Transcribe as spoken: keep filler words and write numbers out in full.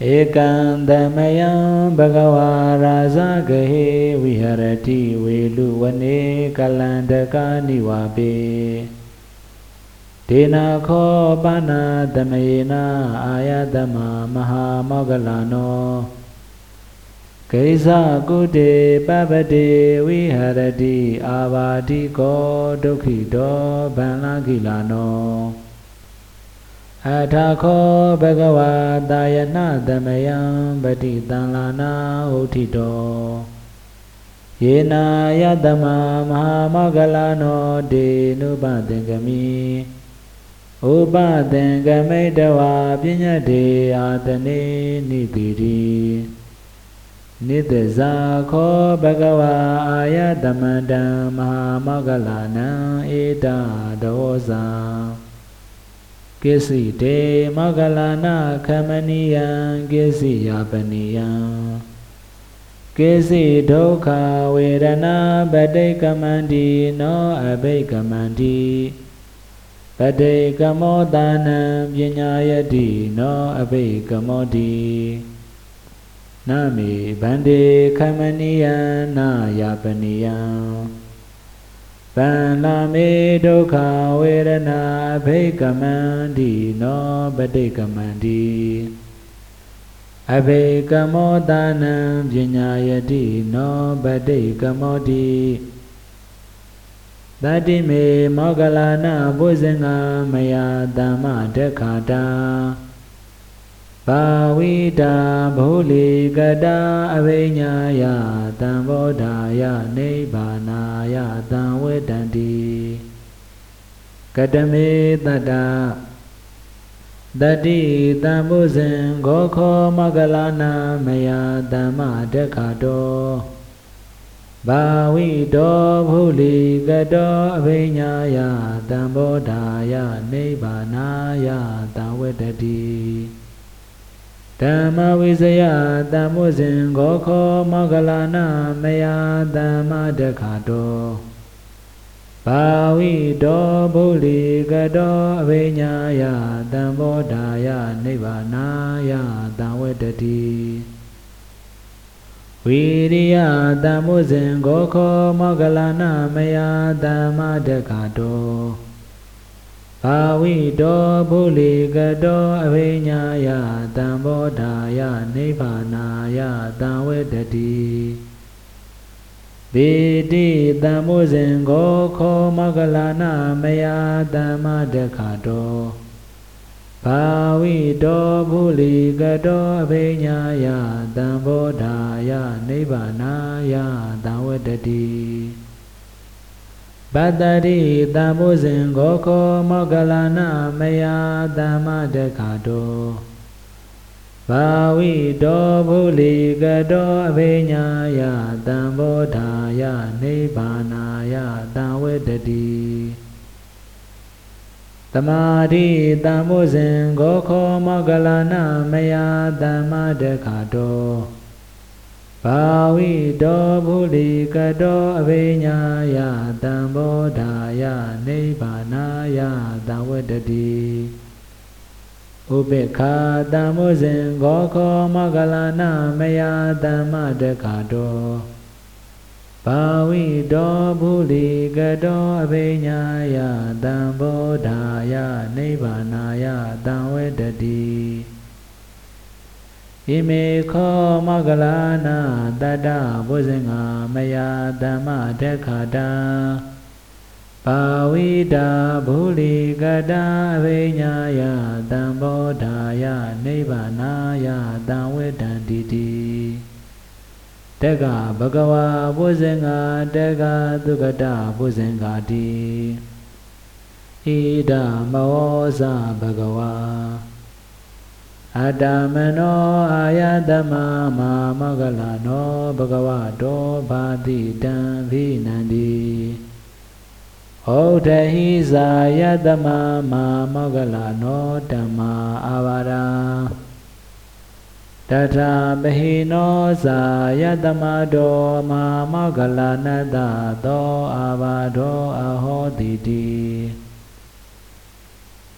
Ekantamaya Bhagava Rasagahe Viharati Veluvane Kalandaka Nivape Tena Kho Panadamena Ayadama Mahamogalano Kaisa Kude Babade Viharati Avadiko Dukhido Banagilano Atthakho Bhagava Dayana Dhamayam Patitanlana Uthito Yena Yadama Mahamogalano Denubadengami Ubadengamedava Pinyade Atane Nidiri Nidhazakho Bhagava Ayadamada Mahamogalana Eda Dosa Kesi te magalana khamaniya kesi yapaniya Kesi dhoka vedana badai kamandi no abai kamandi Badai kamodanam yanyayati no abai kamodi Nami bande khamaniya na yapaniya Paname Doka Vedana Abhekamandi No Badekamandi Abhekamodanam Jnayati No Badekamodi Dadime Mogalana Bhuzenga Maya Dhamma Dekata Bhavita Bhuli Gada Avenyaya Dambodaya Nibbanaya Damvedanti Kadame Dada Dadi Dambuzen Gokho Magalana Maya Dhamma Dekado Bhavita Bhuli Gada Avenyaya Dambodaya Nibbanaya Damvedanti Dhamma Vizaya Dhammuzen Gokho Magalana Maya Dhamma Dekado Bhavito Bhuli Gado Avenyaya Dhamvodaya Nibbanaya Dhamvedati Viriya Dhammuzen Gokho Magalana Maya Dhamma Dekado Bhavito Bhuli Gado Avenyaya Dambodaya Nibbanaya Damvedati Viti Dhammuzen Gokho Magalana Maya Dhamma Dekado Bhavito Bhuli Gado Avenyaya Dambodaya Nibbanaya Damvedati Badari Dhammuzen Gokho Magalana Maya Dhamma Dekado Bhavito Bhuli Gado Avenyaya Dhamvodaya Nibbanaya Damvedati Tamari Dhammuzen Gokho Magalana Maya Dhamma Dekado Bhavito Bhuli Gado Avenyaya Dhamvodaya Nibbanaya Damvedati Ubekha Dhammuzen Gokho Magalana Maya Dhamma Dekado Bhavito Bhuli Gado Avenyaya Dhamvodaya Nibbanaya Damvedati Ime kho magalana dada bhuzenga maya dhamma dekada Bhavita bhuli gada avenyaya dambodaya nibbanaya damvedanditi Dega bhagava bhuzenga dega dugada bhuzenga di Ida maosa bhagava Adamano ayadama magalano bhagavato bhaditam vinandi Odahisa ayadama magalano dhamma avara Tata behino sa ayadama do mamagalana dato avado ahoditi